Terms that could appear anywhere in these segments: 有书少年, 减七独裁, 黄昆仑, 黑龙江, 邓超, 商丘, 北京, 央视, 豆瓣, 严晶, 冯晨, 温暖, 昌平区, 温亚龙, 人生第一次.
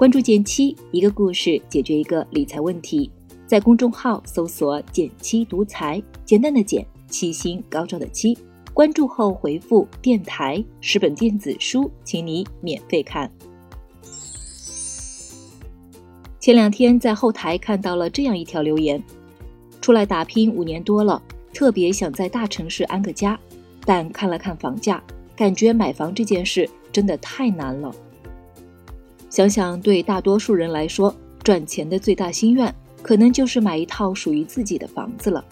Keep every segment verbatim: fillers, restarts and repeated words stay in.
关注减七，一个故事解决一个理财问题。在公众号搜索减七独裁，简单的减，七星高照的七。关注后回复电台，十本电子书请你免费看。前两天在后台看到了这样一条留言，出来打拼五年多了，特别想在大城市安个家，但看了看房价，感觉买房这件事真的太难了。想想对大多数人来说，赚钱的最大心愿可能就是买一套属于自己的房子了，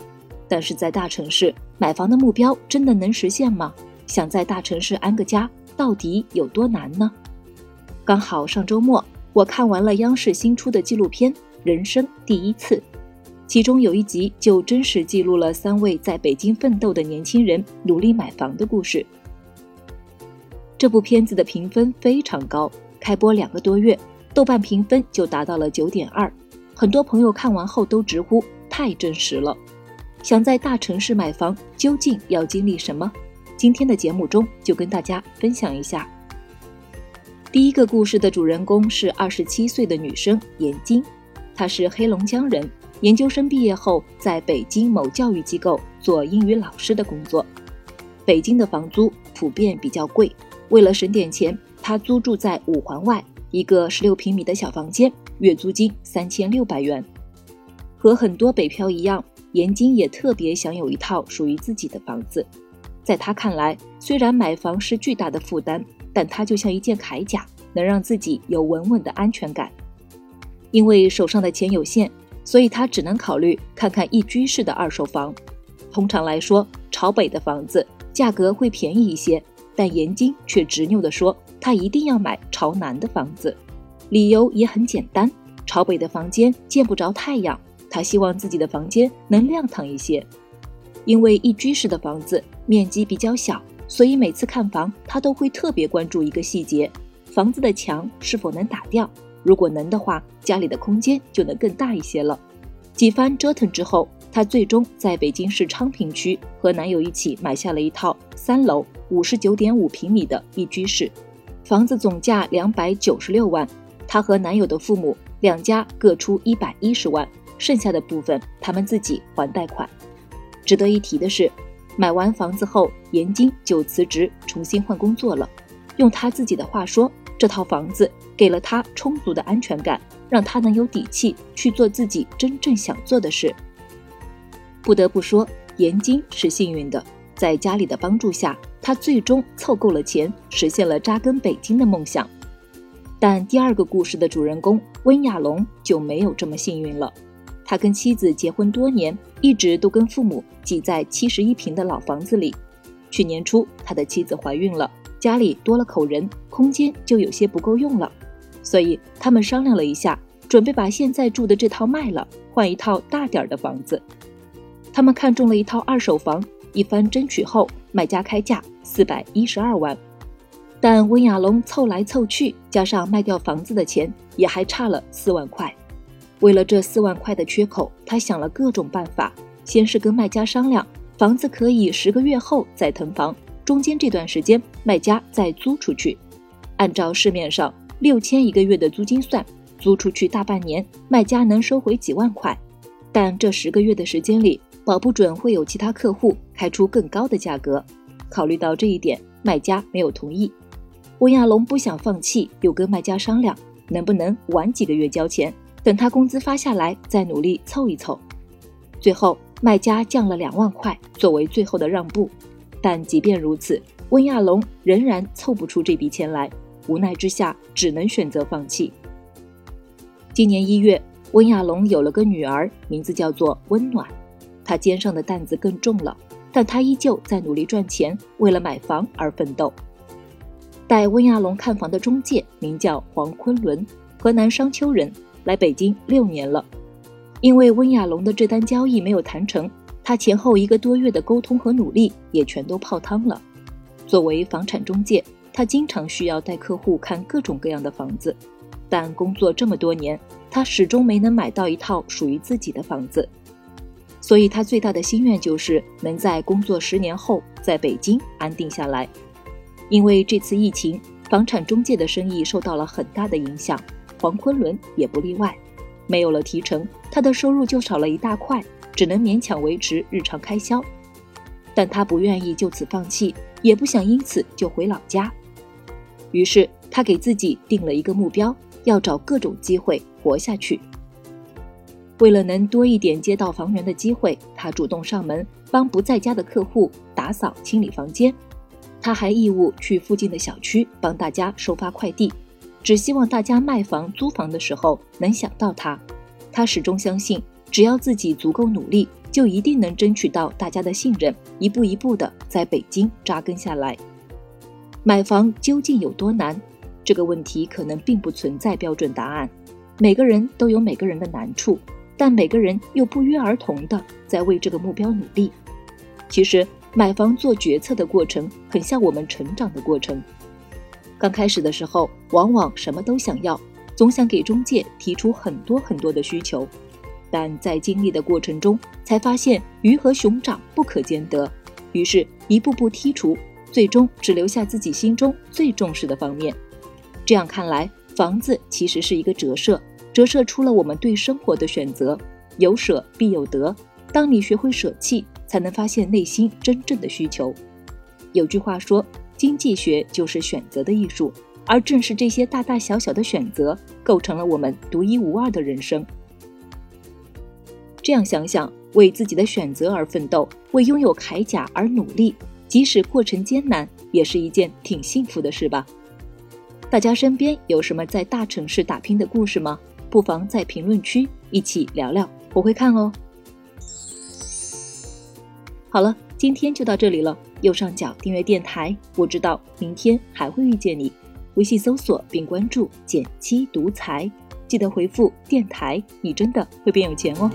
但是在大城市买房的目标真的能实现吗？想在大城市安个家到底有多难呢？刚好上周末我看完了央视新出的纪录片《人生第一次》，其中有一集就真实记录了三位在北京奋斗的年轻人努力买房的故事。这部片子的评分非常高，开播两个多月，豆瓣评分就达到了 九点二， 很多朋友看完后都直呼太真实了。想在大城市买房究竟要经历什么？今天的节目中就跟大家分享一下。第一个故事的主人公是二十七岁的女生严晶，她是黑龙江人，研究生毕业后在北京某教育机构做英语老师的工作。北京的房租普遍比较贵，为了省点钱，她租住在五环外一个十六平米的小房间，月租金三千六百元。和很多北漂一样，严晶也特别想有一套属于自己的房子。在他看来，虽然买房是巨大的负担，但它就像一件铠甲，能让自己有稳稳的安全感。因为手上的钱有限，所以他只能考虑看看一居室的二手房。通常来说，朝北的房子价格会便宜一些，但严晶却执拗地说他一定要买朝南的房子。理由也很简单，朝北的房间见不着太阳，他希望自己的房间能亮堂一些。因为一居室的房子面积比较小，所以每次看房他都会特别关注一个细节，房子的墙是否能打掉，如果能的话，家里的空间就能更大一些了。几番折腾之后，他最终在北京市昌平区和男友一起买下了一套三楼 五十九点五平米的一居室，房子总价两百九十六万，他和男友的父母两家各出一百一十万，剩下的部分他们自己还贷款。值得一提的是，买完房子后严晶就辞职重新换工作了。用他自己的话说，这套房子给了他充足的安全感，让他能有底气去做自己真正想做的事。不得不说，严晶是幸运的，在家里的帮助下，他最终凑够了钱，实现了扎根北京的梦想。但第二个故事的主人公温亚龙就没有这么幸运了。他跟妻子结婚多年，一直都跟父母挤在七十一平的老房子里。去年初，他的妻子怀孕了，家里多了口人，空间就有些不够用了，所以他们商量了一下，准备把现在住的这套卖了，换一套大点的房子。他们看中了一套二手房，一番争取后，买家开价四百一十二万。但温亚龙凑来凑去，加上卖掉房子的钱，也还差了四万块。为了这四万块的缺口，他想了各种办法。先是跟卖家商量，房子可以十个月后再腾房，中间这段时间卖家再租出去。按照市面上六千一个月的租金算，租出去大半年，卖家能收回几万块。但这十个月的时间里，保不准会有其他客户开出更高的价格。考虑到这一点，卖家没有同意。温亚龙不想放弃，又跟卖家商量，能不能晚几个月交钱，等他工资发下来再努力凑一凑。最后卖家降了两万块作为最后的让步，但即便如此，温亚龙仍然凑不出这笔钱来，无奈之下只能选择放弃。今年一月，温亚龙有了个女儿，名字叫做温暖。他肩上的担子更重了，但他依旧在努力赚钱，为了买房而奋斗。带温亚龙看房的中介名叫黄昆仑，河南商丘人，来北京六年了。因为温亚龙的这单交易没有谈成，他前后一个多月的沟通和努力也全都泡汤了。作为房产中介，他经常需要带客户看各种各样的房子，但工作这么多年，他始终没能买到一套属于自己的房子。所以他最大的心愿就是能在工作十年后在北京安定下来。因为这次疫情，房产中介的生意受到了很大的影响，黄昆仑也不例外。没有了提成，他的收入就少了一大块，只能勉强维持日常开销。但他不愿意就此放弃，也不想因此就回老家。于是他给自己定了一个目标，要找各种机会活下去。为了能多一点接到房源的机会，他主动上门帮不在家的客户打扫清理房间。他还义务去附近的小区帮大家收发快递，只希望大家卖房租房的时候能想到他。他始终相信，只要自己足够努力，就一定能争取到大家的信任，一步一步的在北京扎根下来。买房究竟有多难？这个问题可能并不存在标准答案，每个人都有每个人的难处，但每个人又不约而同的在为这个目标努力。其实买房做决策的过程很像我们成长的过程。刚开始的时候，往往什么都想要，总想给中介提出很多很多的需求，但在经历的过程中才发现鱼和熊掌不可兼得，于是一步步剔除，最终只留下自己心中最重视的方面。这样看来，房子其实是一个折射，折射出了我们对生活的选择。有舍必有得，当你学会舍弃，才能发现内心真正的需求。有句话说，经济学就是选择的艺术，而正是这些大大小小的选择，构成了我们独一无二的人生。这样想想，为自己的选择而奋斗，为拥有铠甲而努力，即使过程艰难，也是一件挺幸福的事吧。大家身边有什么在大城市打拼的故事吗？不妨在评论区一起聊聊，我会看哦。好了，今天就到这里了。右上角订阅电台，我知道明天还会遇见你。微信搜索并关注“减七独裁”，记得回复“电台”，你真的会变有钱哦。